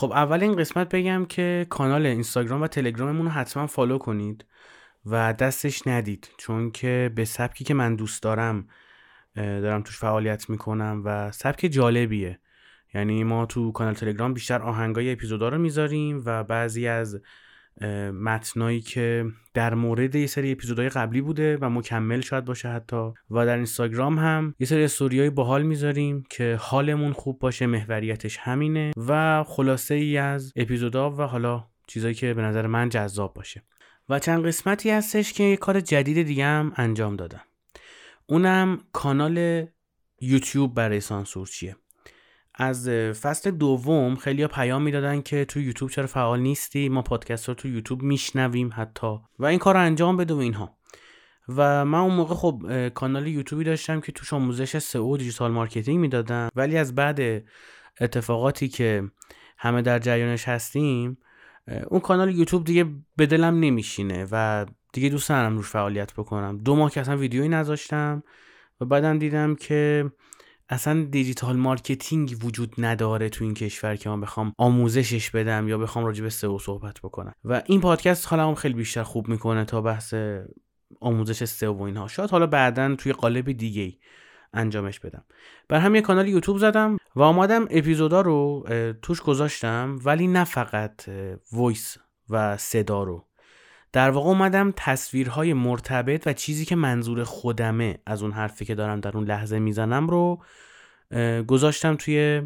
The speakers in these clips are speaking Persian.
خب اول این قسمت بگم که کانال اینستاگرام و تلگراممون رو حتما فالو کنید و دستش ندید، چون که به سبکی که من دوست دارم توش فعالیت میکنم و سبک جالبیه. یعنی ما تو کانال تلگرام بیشتر آهنگای اپیزودا رو میذاریم و بعضی از متنایی که در مورد یه سری اپیزودهای قبلی بوده و مکمل شاید باشه حتی، و در اینستاگرام هم یه سری استوریای باحال میذاریم که حالمون خوب باشه، محوریتش همینه و خلاصه ای از اپیزودا و حالا چیزایی که به نظر من جذاب باشه. و چند قسمتی هستش که یه کار جدید دیگه هم انجام دادم، اونم کانال یوتیوب برای سانسورچیه. از فصل دوم خیلی ها پیام میدادن که تو یوتیوب چرا فعال نیستی، ما پادکست رو تو یوتیوب میشنویم حتی و این کار رو انجام بده و اینها. و من اون موقع خب کانال یوتیوبی داشتم که توش آموزش سئو و دیجیتال مارکتینگ میدادم، ولی از بعد اتفاقاتی که همه در جریانش هستیم اون کانال یوتیوب دیگه به دلم نمیشینه و دیگه دوست ندارم روش فعالیت بکنم. 2 ماه که اصلا ویدیویی نذاشتم و بعدم دیدم که اصلا دیجیتال مارکتینگ وجود نداره تو این کشور که من بخوام آموزشش بدم یا بخوام راجع به سئو صحبت بکنم و این پادکست حالمو خیلی بیشتر خوب میکنه تا بحث آموزش سئو و اینها. شاید حالا بعداً توی قالب دیگه‌ای انجامش بدم. بر هم یه کانال یوتیوب زدم و اومدم اپیزودا رو توش گذاشتم، ولی نه فقط وایس و صدا رو، در واقع اومدم تصویرهای مرتبط و چیزی که منظور خودمه از اون حرفی که دارم در اون لحظه میزنم رو گذاشتم توی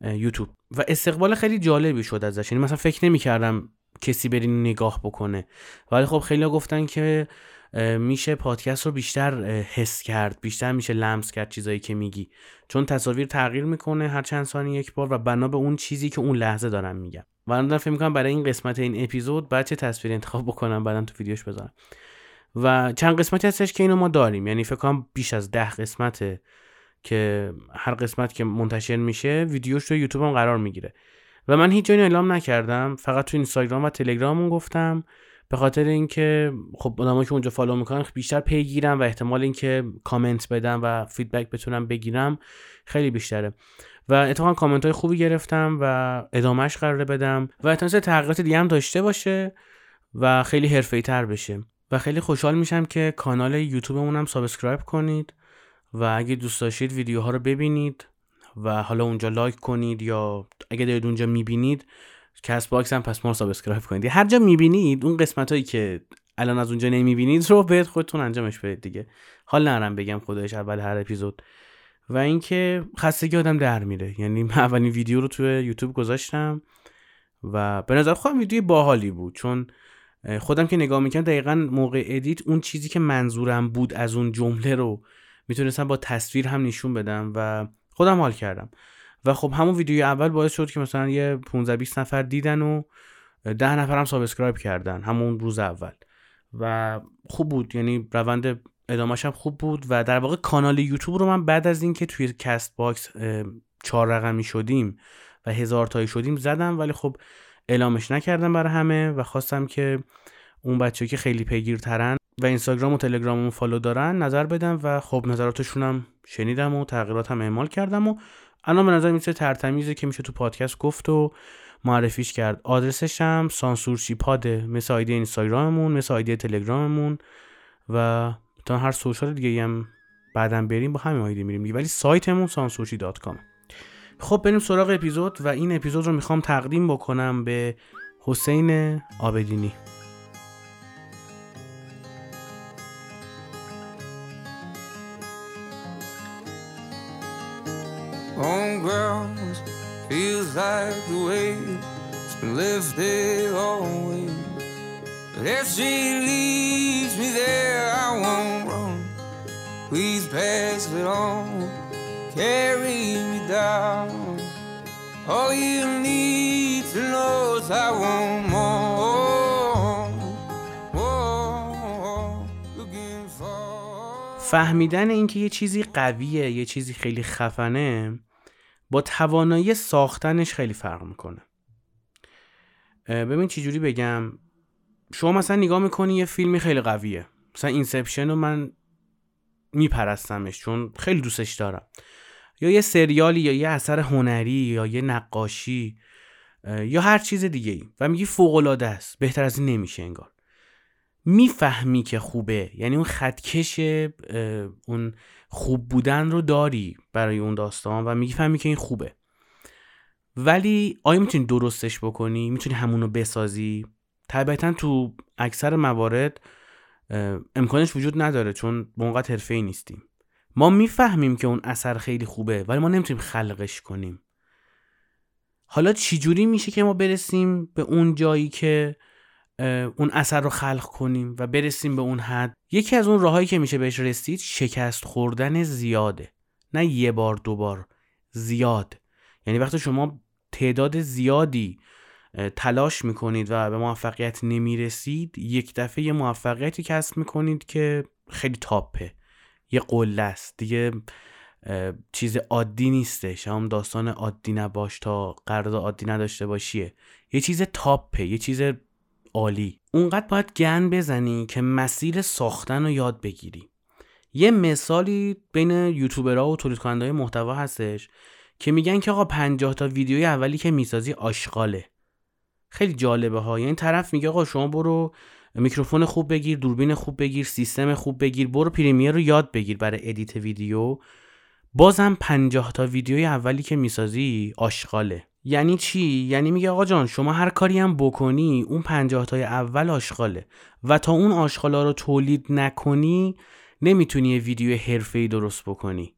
یوتیوب و استقبال خیلی جالبی شد ازش. یعنی مثلا فکر نمی‌کردم کسی بری نگاه بکنه، ولی خب خیلی‌ها گفتن که میشه پادکست رو بیشتر حس کرد، بیشتر میشه لمس کرد چیزایی که میگی، چون تصاویر تغییر میکنه هر چند ثانیه یک بار و بنا به اون چیزی که اون لحظه دارم میگم. و من دارم فکر میکنم برای این قسمت این اپیزود بعد چه تصویر انتخاب بکنم بعدم تو ویدیوش بذارم. و چند قسمتی هستش که اینو ما داریم، یعنی فکر کنم بیش از 10 قسمته که هر قسمت که منتشر میشه ویدیوش تو یوتیوب هم قرار میگیره و من هیچ جایی اعلام نکردم، فقط تو اینستاگرام و تلگرامون گفتم، به خاطر اینکه خب آدمایی که اونجا فالو میکنن بیشتر پیگیرم و احتمال اینکه کامنت بدم و فیدبک بتونم بگیرم خیلی بیشتره و اتفاقا کامنت های خوبی گرفتم و ادامهش قراره بدم و احتمال تغییرات دیگه هم داشته باشه و خیلی حرفه‌ای تر بشه و خیلی خوشحال میشم که کانال یوتیوبمون هم سابسکرایب کنید و اگه دوست داشتید ویدیوها رو ببینید و حالا اونجا لایک کنید یا اگه دارید اونجا میبینید کست باکس هم پس ما رو سابسکرایب کنید. هر جا میبینید اون قسمت هایی که الان از اونجا نمیبینید رو بهت خودتون انجامش بدید دیگه، حال نرم بگم خدایش اول هر اپیزود. و اینکه خستگی آدم در میره، یعنی من اولین ویدیو رو توی یوتیوب گذاشتم و به نظر خودم ویدیو باحالی بود، چون خودم که نگاه میکنم دقیقاً موقع ادیت اون چیزی که منظورم بود از اون جمله رو میتونستم با تصویر هم نشون بدم و خودم حال کردم. و خب همون ویدیو اول باعث شد که مثلا یه 15-20 نفر دیدن و 10 نفر هم سابسکرایب کردن همون روز اول و خوب بود، یعنی روند ادامه‌اش هم خوب بود. و در واقع کانال یوتیوب رو من بعد از این که توی کست باکس 4 رقمی شدیم و 1000 تایی شدیم زدم، ولی خب اعلامش نکردم برای همه و خواستم که اون بچه‌ای که خیلی پیگیرترن و اینستاگرام و تلگراممون فالو دارن نظر بدم و خب نظراتشون هم شنیدم و تغییراتم اعمال کردم و الان به نظر میاد ترتمیزه که میشه تو پادکست گفت و معرفیش کرد. آدرسش هم سانسورچی پاده، مثل آیدی اینستاگراممون، مثل آیدی تلگراممون و تا هر سوشال دیگه هم بعداً بریم با همین آیدی میریم دیگه، ولی سایتمون sansurchi.com. خب بریم سراغ اپیزود و این اپیزود رو میخوام تقدیم بکنم به حسین عابدینی. Homeground feels like the weight's been lifted always. But if she leaves me there, I won't run. Please pass it on, carry me down. All you need to know is I want more. Looking for. فهمیدن اینکه یه چیزی قویه، یه چیزی خیلی خفنه، با توانایی ساختنش خیلی فرق میکنه. ببین چجوری بگم، شما مثلا نگاه میکنی یه فیلمی خیلی قویه، مثلا اینسپشن رو من میپرستمش چون خیلی دوستش دارم، یا یه سریالی یا یه اثر هنری یا یه نقاشی یا هر چیز دیگه ای و میگی فوق‌العاده است، بهتر از این نمیشه انگار. میفهمی که خوبه، یعنی اون خطکش اون خوب بودن رو داری برای اون داستان و میفهمی که این خوبه، ولی آیا میتونی درستش بکنی؟ میتونی همونو بسازی؟ طبیعتا تو اکثر موارد امکانش وجود نداره، چون به اونقدر حرفه‌ای نیستیم. ما میفهمیم که اون اثر خیلی خوبه ولی ما نمیتونیم خلقش کنیم. حالا چجوری میشه که ما برسیم به اون جایی که اون اثر رو خلق کنیم و برسیم به اون حد؟ یکی از اون راهایی که میشه بهش رسید شکست خوردن زیاده، نه یه بار دو بار، زیاد. یعنی وقتی شما تعداد زیادی تلاش میکنید و به موفقیت نمیرسید، یک دفعه یه موفقیتی کسب میکنید که خیلی تاپه، یه قله است دیگه، چیز عادی نیستش. هم داستان عادی نباش تا قرارداد عادی نداشته باشیه، یه چیز تاپه، یه چیز عالی. اونقدر باید گن بزنی که مسیر ساختن رو یاد بگیری. یه مثالی بین یوتیوبرها و تولید کننده‌های محتوا هستش که میگن که آقا 50 تا ویدیوی اولی که میسازی آشغاله. خیلی جالبه ها. یعنی طرف میگه آقا شما برو میکروفون خوب بگیر، دوربین خوب بگیر، سیستم خوب بگیر، برو پریمیر رو یاد بگیر برای ادیت ویدیو، بازم 50 تا ویدیوی اولی که میسازی آشغاله. یعنی چی؟ یعنی میگه آقا جان شما هر کاری هم بکنی اون 50 تای اول آشغاله و تا اون آشغالا رو تولید نکنی نمیتونی یه ویدیو حرفه‌ای درست بکنی.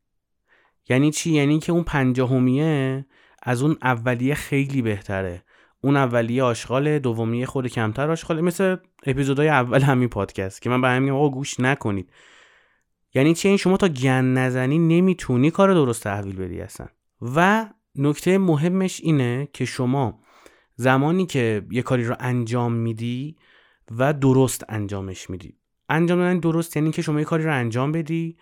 یعنی چی؟ یعنی که اون 50میه از اون اولیه خیلی بهتره. اون اولیه آشغاله، دومیه خود کمتر آشغاله. مثل اپیزودهای اول همین پادکست که من به هم میگم آقا گوش نکنید. یعنی چی؟ این شما تا گن نزنی نمیتونی کار درست تحویل بدی اصلا. و نکته مهمش اینه که شما زمانی که یه کاری رو انجام میدی و درست انجامش میدی، انجام دادن درست یعنی که شما یه کاری رو انجام بدی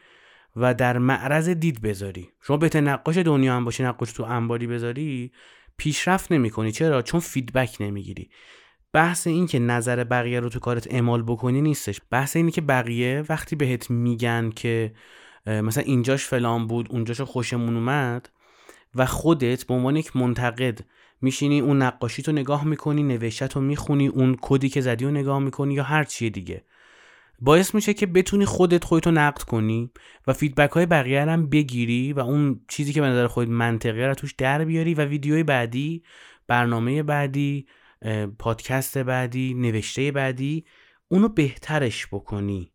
و در معرض دید بذاری. شما به نقاش دنیا هم باشی، نقاش تو انباری بذاری، پیشرفت نمی‌کنی. چرا؟ چون فیدبک نمیگیری. بحث این که نظر بقیه رو تو کارت اعمال بکنی نیستش، بحث اینه که بقیه وقتی بهت میگن که مثلا اینجاش فلان بود، اونجاشو خوشمون اومد و خودت به عنوان یک منتقد میشینی اون نقاشی تو نگاه میکنی، نوشته‌تو میخونی، اون کدی که زدی رو نگاه میکنی یا هر چیه دیگه، باعث میشه که بتونی خودتو نقد کنی و فیدبک های بقیه هم بگیری و اون چیزی که به نظر خودت منطقیه رو توش در بیاری و ویدیوی بعدی، برنامه بعدی، پادکست بعدی، نوشته بعدی، اونو بهترش بکنی،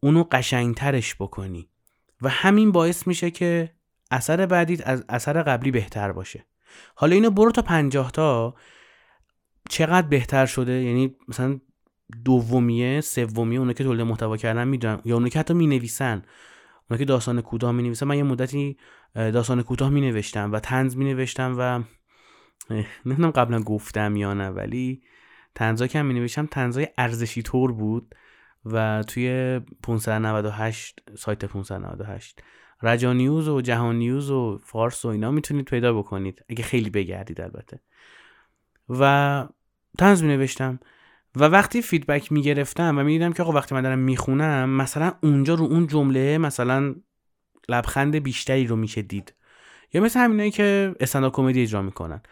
اونو قشنگترش بکنی و همین باعث میشه که اثر بعدیت از اثر قبلی بهتر باشه. حالا اینو برو تا 50 تا چقدر بهتر شده، یعنی مثلا دومیه، سومیه، اونا که تولید محتوا کردن میدونن، یا اونا که حتی مینویسن، اونا که داستان کوتاه مینویسن. من یه مدتی داستان کوتاه مینوشتم و طنز مینوشتم و نمیدونم قبلا گفتم یا نه، ولی طنزا که مینوشتم طنزای ارزشی طور بود و توی 598 سایت 598 رجا نیوز و جهان نیوز و فارس و اینا میتونید پیدا بکنید اگه خیلی بگردید البته. و طنز مینوشتم و وقتی فیدبک میگرفتم و میدیدم که آقا وقتی من دارم میخونم مثلا اونجا رو اون جمله مثلا لبخند بیشتری رو میشه دید، یا مثلا همینایی که استندآپ کمدی اجرا میکنن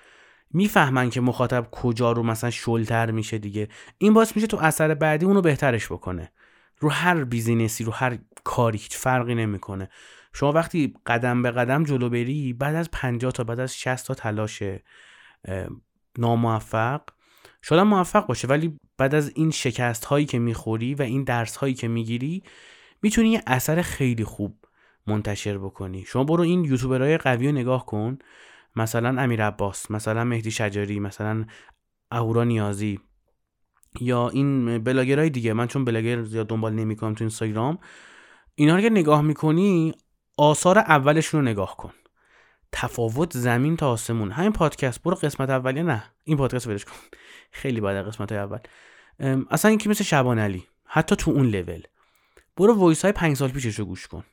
میفهمن که مخاطب کجا رو مثلا شلتر میشه دیگه. این باعث میشه تو اثر بعدی اونو بهترش بکنه. رو هر بیزینسی، رو هر کاری هیچ فرقی نمیکنه. شما وقتی قدم به قدم جلو بری، بعد از 50 تا بعد از 60 تا تلاش ناموفق شاید موفق باشه، ولی بعد از این شکست هایی که میخوری و این درس هایی که میگیری میتونی یه اثر خیلی خوب منتشر بکنی. شما برو این یوتیوبرهای قوی رو نگاه کن، مثلا امیر عباس، مثلا مهدی شجری، مثلا اهورا نیازی یا این بلاگرهای دیگه. من چون بلاگر زیاد دنبال نمیکنم تو اینستاگرام، اینا رو که نگاه میکنی آثار اولشون رو نگاه کن، تفاوت زمین تا آسمون. همین پادکست برو قسمت اولیه، نه این پادکست ولش کن، خیلی بعد قسمت های اول. اصلا این که مثل شبان علی حتی تو اون لول، برو وایس های 5 سال پیشش رو گوش کن،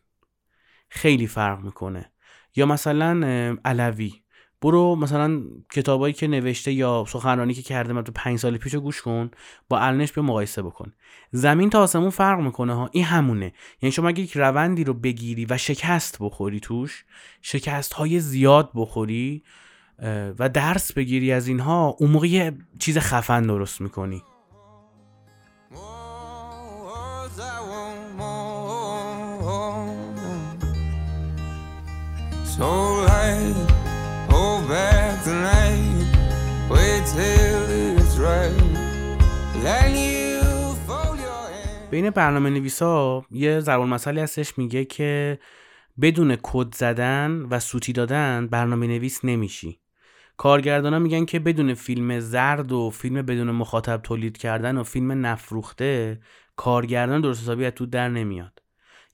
خیلی فرق میکنه. یا مثلا علوی، برو مثلا کتابایی که نوشته یا سخنرانی که کرده مثلا 5 سال پیشو گوش کن، با الانش بیا مقایسه بکن، زمین تا آسمون فرق میکنه ها. این همونه. یعنی شما اگه یک روندی رو بگیری و شکست بخوری توش، شکست های زیاد بخوری و درس بگیری از اینها، اون موقع یه چیز خفن درست میکنی. بین برنامه نویسا یه ضرب المثلی هستش، میگه که بدون کد زدن و سوتی دادن برنامه نویس نمیشی. کارگردانا میگن که بدون فیلم زرد و فیلم بدون مخاطب تولید کردن و فیلم نفروخته کارگردان درست حسابی تو در نمیاد.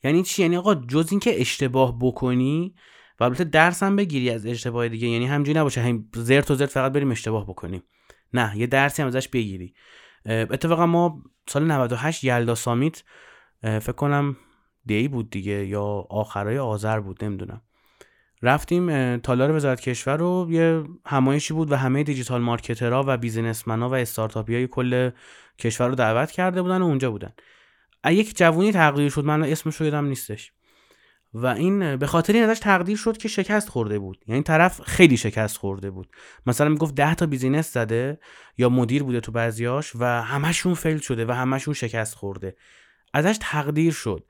یعنی چی؟ یعنی آقا جز این که اشتباه بکنی و البته درس هم بگیری از اشتباه دیگه، یعنی همینجوری نباشه همین زرت و زرت فقط بریم اشتباه بکنیم، نه یه درسی هم ازش بگیری. اتفاقا ما سال 98 یلدا سامیت فکر کنم دی بود دیگه یا آخرای آذر بود نمیدونم، رفتیم تالار وزارت کشور رو، یه همایشی بود و همه دیجیتال مارکترها و بیزینسمن‌ها و استارتاپیای کل کشور رو دعوت کرده بودن و اونجا بودن. یک جوونی تقدیر شد، من اسمش رو یادم نیستش، و این به خاطر این ازش تقدیر شد که شکست خورده بود. یعنی طرف خیلی شکست خورده بود، مثلا میگفت 10 تا بیزینس زده یا مدیر بوده تو بعضیاش و همشون فیل شده و همشون شکست خورده. ازش تقدیر شد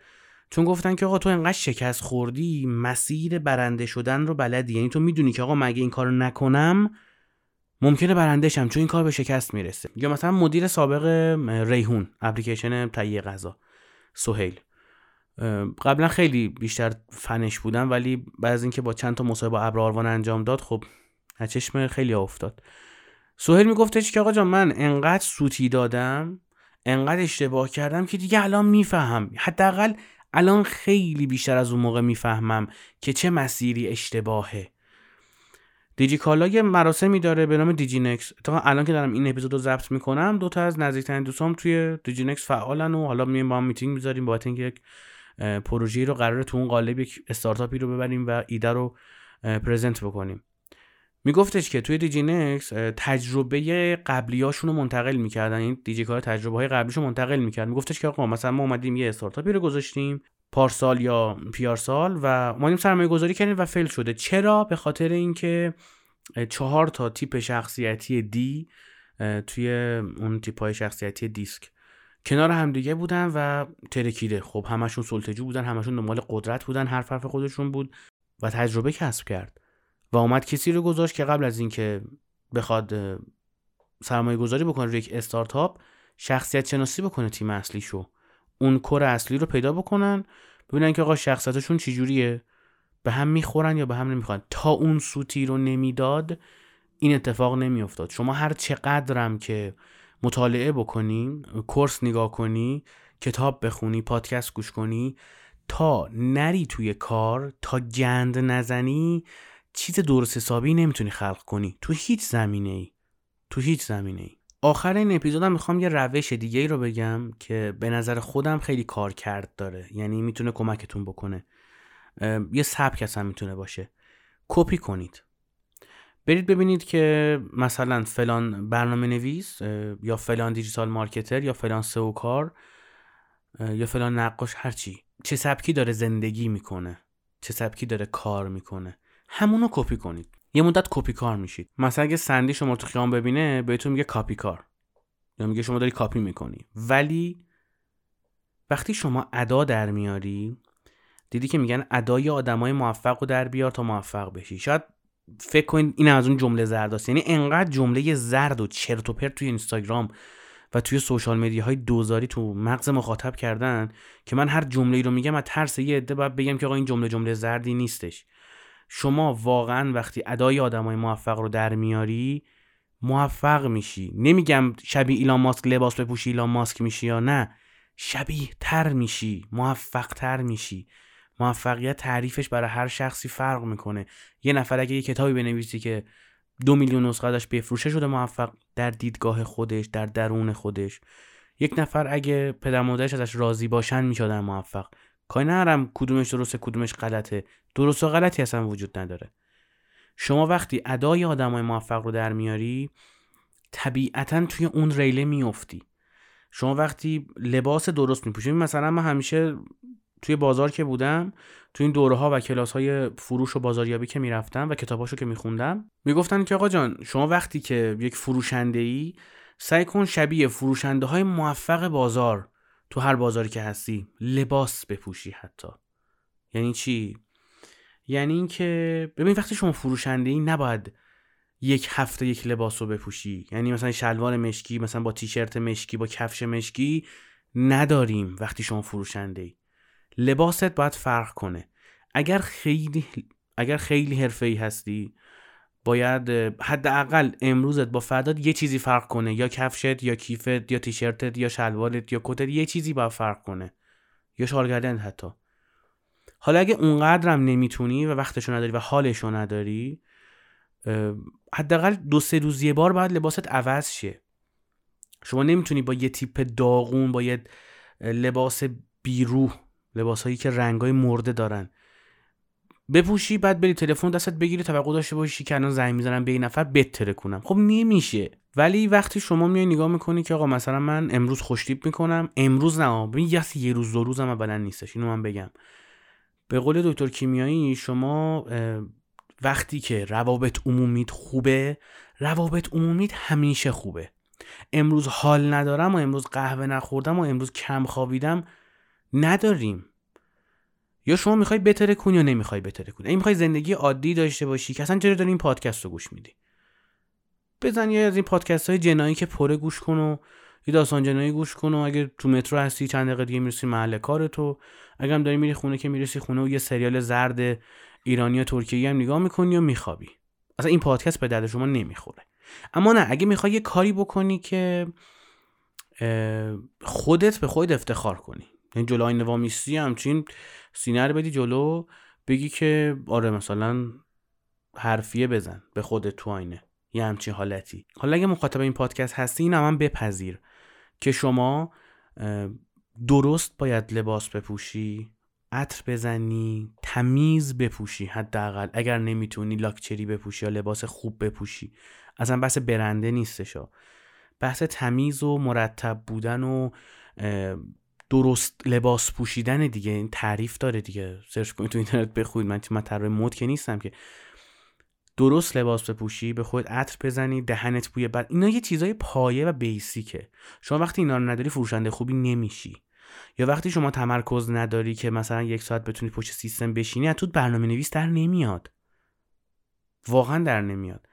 چون گفتن که آقا تو انقدر شکست خوردی مسیر برنده شدن رو بلدی، یعنی تو میدونی که آقا مگه این کارو نکنم ممکنه برنده شم چون این کار به شکست میرسه. یا مثلا مدیر سابق ریحون اپلیکیشن تهیه غذا سهیل، قبلا خیلی بیشتر فنش بودم ولی بعد از اینکه با چند تا مصاحبه ابراروان انجام داد خب از چشم خیلی افتاد. سهیل میگفتش که آقا جان من انقدر سوتی دادم انقدر اشتباه کردم که دیگه الان میفهم، حداقل الان خیلی بیشتر از اون موقع میفهمم که چه مسیری اشتباهه. دیجی کالا یه مراسمی داره به نام دیجی نکس. تا الان که دارم این اپیزودو ضبط میکنم دو تا از نزدیکترین دوستام توی دیجی نکس فعالن و حالا میایم با هم میتینگ میذاریم بابت اینکه یک پروژه‌ای رو قراره تو اون قالب یک استارتاپی رو ببریم و ایده رو پرزنت بکنیم. میگفتش که توی دیجی نکس تجربه قبلیاشون رو منتقل میکردن، این دیجی کار تجربه‌های قبلیشو منتقل میکرد. میگفتش که آقا مثلا ما اومدیم یه استارتاپی رو گذاشتیم پارسال یا پیارسال و اومدیم سرمایه‌گذاری کردیم و فیل شده. چرا؟ به خاطر اینکه 4 تا تیپ شخصیتی دی توی اون تیپ‌های شخصیتی دیسک کنار هم دیگه بودن و ترکیده. خب همشون سلطه‌جو بودن، همشون دنبال قدرت بودن، هر فرد خودشون بود و تجربه کسب کرد و اومد کسی رو گذاشت که قبل از اینکه بخواد سرمایه گذاری بکنه روی یک استارتاپ شخصیت شناسی بکنه تیم اصلیشو، اون کور اصلی رو پیدا بکنن ببینن که آقا شخصیتشون چی جوریه، به هم میخورن یا به هم نمیخورن. تا اون سوتی رو نمیداد این اتفاق نمیافتاد. شما هر چقدرم که مطالعه بکنی، کورس نگاه کنی، کتاب بخونی، پادکست گوش کنی، تا نری توی کار، تا گند نزنی، چیز درست حسابی نمیتونی خلق کنی تو هیچ زمینه‌ای، تو هیچ زمینه‌ای. آخر این اپیزودم میخوام یه روش دیگه ای رو بگم که به نظر خودم خیلی کار کرد داره، یعنی میتونه کمکتون بکنه، یه سبک اصلا میتونه باشه. کپی کنید، برید ببینید که مثلا فلان برنامه نویس یا فلان دیجیتال مارکتر یا فلان سئو کار یا فلان نقاش هرچی چه سبکی داره زندگی میکنه، چه سبکی داره کار میکنه، همونو کپی کنید. یه مدت کپی کار میشید. مثلا اگه سندی شما رو تو خیام ببینه بهتون میگه کاپی کار، یا میگه شما داری کاپی میکنی. ولی وقتی شما ادا در میاری، دیدی که میگن ادای آدمای موفق رو در بیار تا موفق بشی، شاید فکر کنید این از اون جمله زرد است. یعنی انقدر جمله زرد و چرت و پرت توی اینستاگرام و توی سوشال مدیاهای دوزاری تو مغز مخاطب کردن که من هر جمله‌ای رو میگم از ترس یه عده بعد بگم که آقا این جمله زردی نیستش. شما واقعا وقتی ادای آدمای موفق رو در میاری موفق میشی. نمیگم شبیه ایلان ماسک لباس بپوشی ایلان ماسک میشی یا نه، شبیه تر میشی، موفق تر میشی. موفقیت تعریفش برای هر شخصی فرق میکنه. یه نفر اگه یه کتابی بنویسی که 2 میلیون نسخه داشت بفروشه شده موفق در دیدگاه خودش، در درون خودش. یک نفر اگه پدر مادرش ازش راضی باشن میشدن موفق. کاری ندارم کدومش درسته کدومش غلطه، درست و غلطی اصلا وجود نداره. شما وقتی ادای آدمای موفق رو در میاری طبیعتا توی اون ریله میافتی. شما وقتی لباس درست میپوشی، مثلا من همیشه توی بازار که بودم، توی این دوره‌ها و کلاس‌های فروش و بازاریابی که می‌رفتم و کتاباشو که می‌خوندم، میگفتن که آقا جان شما وقتی که یک فروشنده‌ای سعی کن شبیه فروشنده‌های موفق بازار تو هر بازاری که هستی لباس بپوشی. حتی یعنی چی؟ یعنی این که ببین وقتی شما فروشنده‌ای نباید یک هفته یک لباس رو بپوشی. یعنی مثلا شلوار مشکی مثلا با تیشرت مشکی با کفش مشکی نداریم. وقتی شما فروشنده‌ای لباست باید فرق کنه. اگر خیلی حرفه‌ای هستی باید حداقل امروزت با فردات یه چیزی فرق کنه، یا کفشت یا کیفت یا تیشرتت یا شلوارت یا کتت یه چیزی باید فرق کنه، یا شالگردنت حتی. حالا اگه اونقدرم نمیتونی و وقتشو نداری و حالشو نداری، حداقل 2-3 روز یه بار باید لباست عوض شه. شما نمیتونی با یه تیپ داغون، با یه لباس بیروح، لباسایی که رنگای مرده دارن بپوشی بعد بری تلفن دستت بگیری توقع داشته باشی که الان زنگ میزنم به این نفر بتره کنم. خب نمیشه. ولی وقتی شما میای نگاه میکنی که آقا مثلا من امروز خوشتیپ میکنم، امروز نه، ببین یه روز دو روزم بلند نیستش. اینو من بگم به قول دکتر کیمیایی، شما وقتی که روابط عمومیت خوبه، روابط عمومیت همیشه خوبه. امروز حال ندارم و امروز قهوه نخوردم و امروز کم خوابیدم نداریم. یا شما میخوای بتره کنی یا نمیخوای بتره کنی. اگه میخوای زندگی عادی داشته باشی که اصلا چرا داری این پادکست رو گوش میدی؟ بزن یه از این پادکست های جنایی که پره گوش کن و یه داستان جنایی گوش کن، و اگه تو مترو هستی چند دقیقه دیگه میرسی محل کارتو، اگه هم داری میری خونه که میرسی خونه و یه سریال زرد ایرانی یا ترکیه‌ای هم نگاه میکنی و میخوابی. اصلا این پادکست به درد شما نمیخوره. اما نه، اگه میخوای یه کاری بکنی که خودت به خودت افتخار کنی، یعنی جلو آینه وامیسی همچین سینه رو بدی جلو بگی که آره مثلا حرفیه بزن به خودت تو آینه، یه همچین حالتی. حالا اگه مخاطب این پادکست هستی، این هم بپذیر که شما درست باید لباس بپوشی، عطر بزنی، تمیز بپوشی، حداقل اگر نمیتونی لاکچری بپوشی یا لباس خوب بپوشی. اصلا بحث برنده نیستش، بحث تمیز و مرتب بودن و درست لباس پوشیدن دیگه. این تعریف داره دیگه، سرچ کنید تو اینترنت بخونید. من طراح مد که نیستم که. درست لباس بپوشی، به خودت عطر بزنی، دهنت بوی بد، اینا یه چیزای پایه و بیسیکه. شما وقتی اینا رو نداری فروشنده خوبی نمیشی. یا وقتی شما تمرکز نداری که مثلا یک ساعت بتونی پشت سیستم بشینی، از تو برنامه‌نویس در نمیاد، واقعا در نمیاد.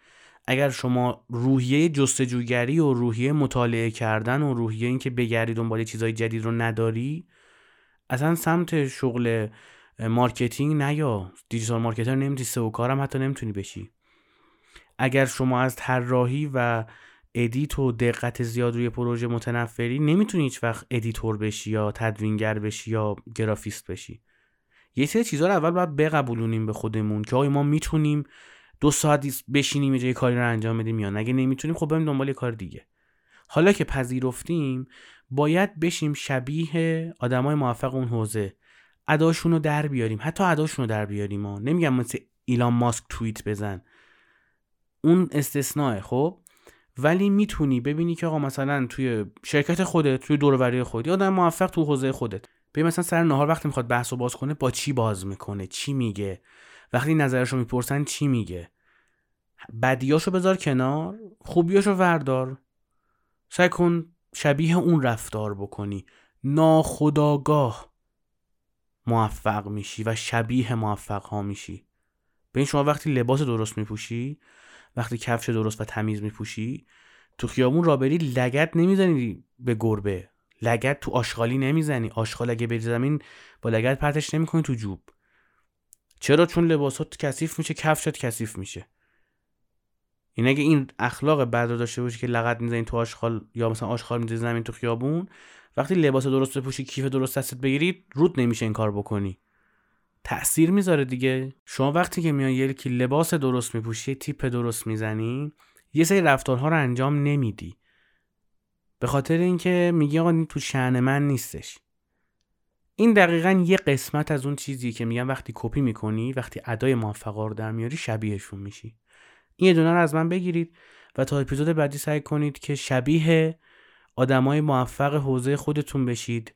اگر شما روحیه جستجوگری و روحیه مطالعه کردن و روحیه این که بگردی دنبال چیزهای جدید رو نداری، اصلا سمت شغل مارکتینگ نیا، دیجیتال مارکتر نمیتونی، سئو کارم حتی نمیتونی بشی. اگر شما از طراحی و ادیت و دقت زیاد روی پروژه متنفری، نمیتونی هیچ وقت ادیتور بشی یا تدوینگر بشی یا گرافیست بشی. یه سری چیزا رو اول باید بقبولونیم به خودمون که آقا ما میتونیم 2 ساعت بشینیم یه کاری رو انجام بدیم یا اگه نمیتونیم خب بریم دنبال یه کار دیگه. حالا که پذیرفتیم باید بشیم شبیه آدمای موفق اون حوزه، اداشون رو در بیاریم، حتی اداشون رو در بیاریم. ما نمیگم مثل ایلان ماسک توییت بزن، اون استثناءه خب، ولی میتونی ببینی که آقا مثلا توی شرکت خودت، توی دور و بری خودت، آدم موفق تو حوزه خودت، ببین مثلا سر نهار وقتی میخواد بحث و باز کنه با چی باز میکنه، چی میگه، وقتی نظرشو میپرسن چی میگه. بدیاشو بذار کنار، خوبیاشو وردار، سعی کن شبیه اون رفتار بکنی، ناخودآگاه موفق میشی و شبیه موفق ها میشی. ببین شما وقتی لباس درست میپوشی، وقتی کفش درست و تمیز میپوشی، تو خیابون را بری لگد نمیزنی به گربه، لگد تو آشغالی نمیزنی، آشغال اگه بری زمین با لگد پرتش نمیکنی تو جوب. چرا؟ چون لباسات کثیف میشه، کفشات کثیف میشه. این اگه این اخلاق بد رو داشته باشی که لگد میزنی تو آشغال یا مثلا آشغال میزنی زمین تو خیابون، وقتی لباس درست بپوشی، کیف درست دستت بگیری، رود نمیشه این کار بکنی. تأثیر میذاره دیگه. شما وقتی که میای یکی لباس درست میپوشی، تیپ درست میزنی، یه سری رفتارها رو انجام نمیدی به خاطر اینکه میگی آقا این تو شأن من نیستش. این دقیقاً یه قسمت از اون چیزیه که میگم وقتی کپی میکنی، وقتی ادای موفقا رو در میاری شبیهشون میشی. این دونه رو از من بگیرید و تا اپیزود بعدی سعی کنید که شبیه آدمای موفق حوزه خودتون بشید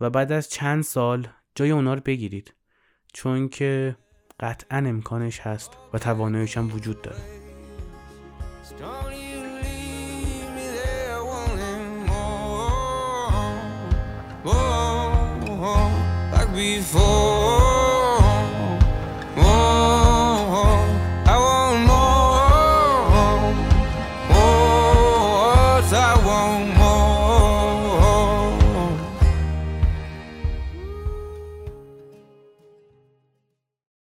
و بعد از چند سال جای اونا رو بگیرید، چون که قطعاً امکانش هست و تواناییش هم وجود داره.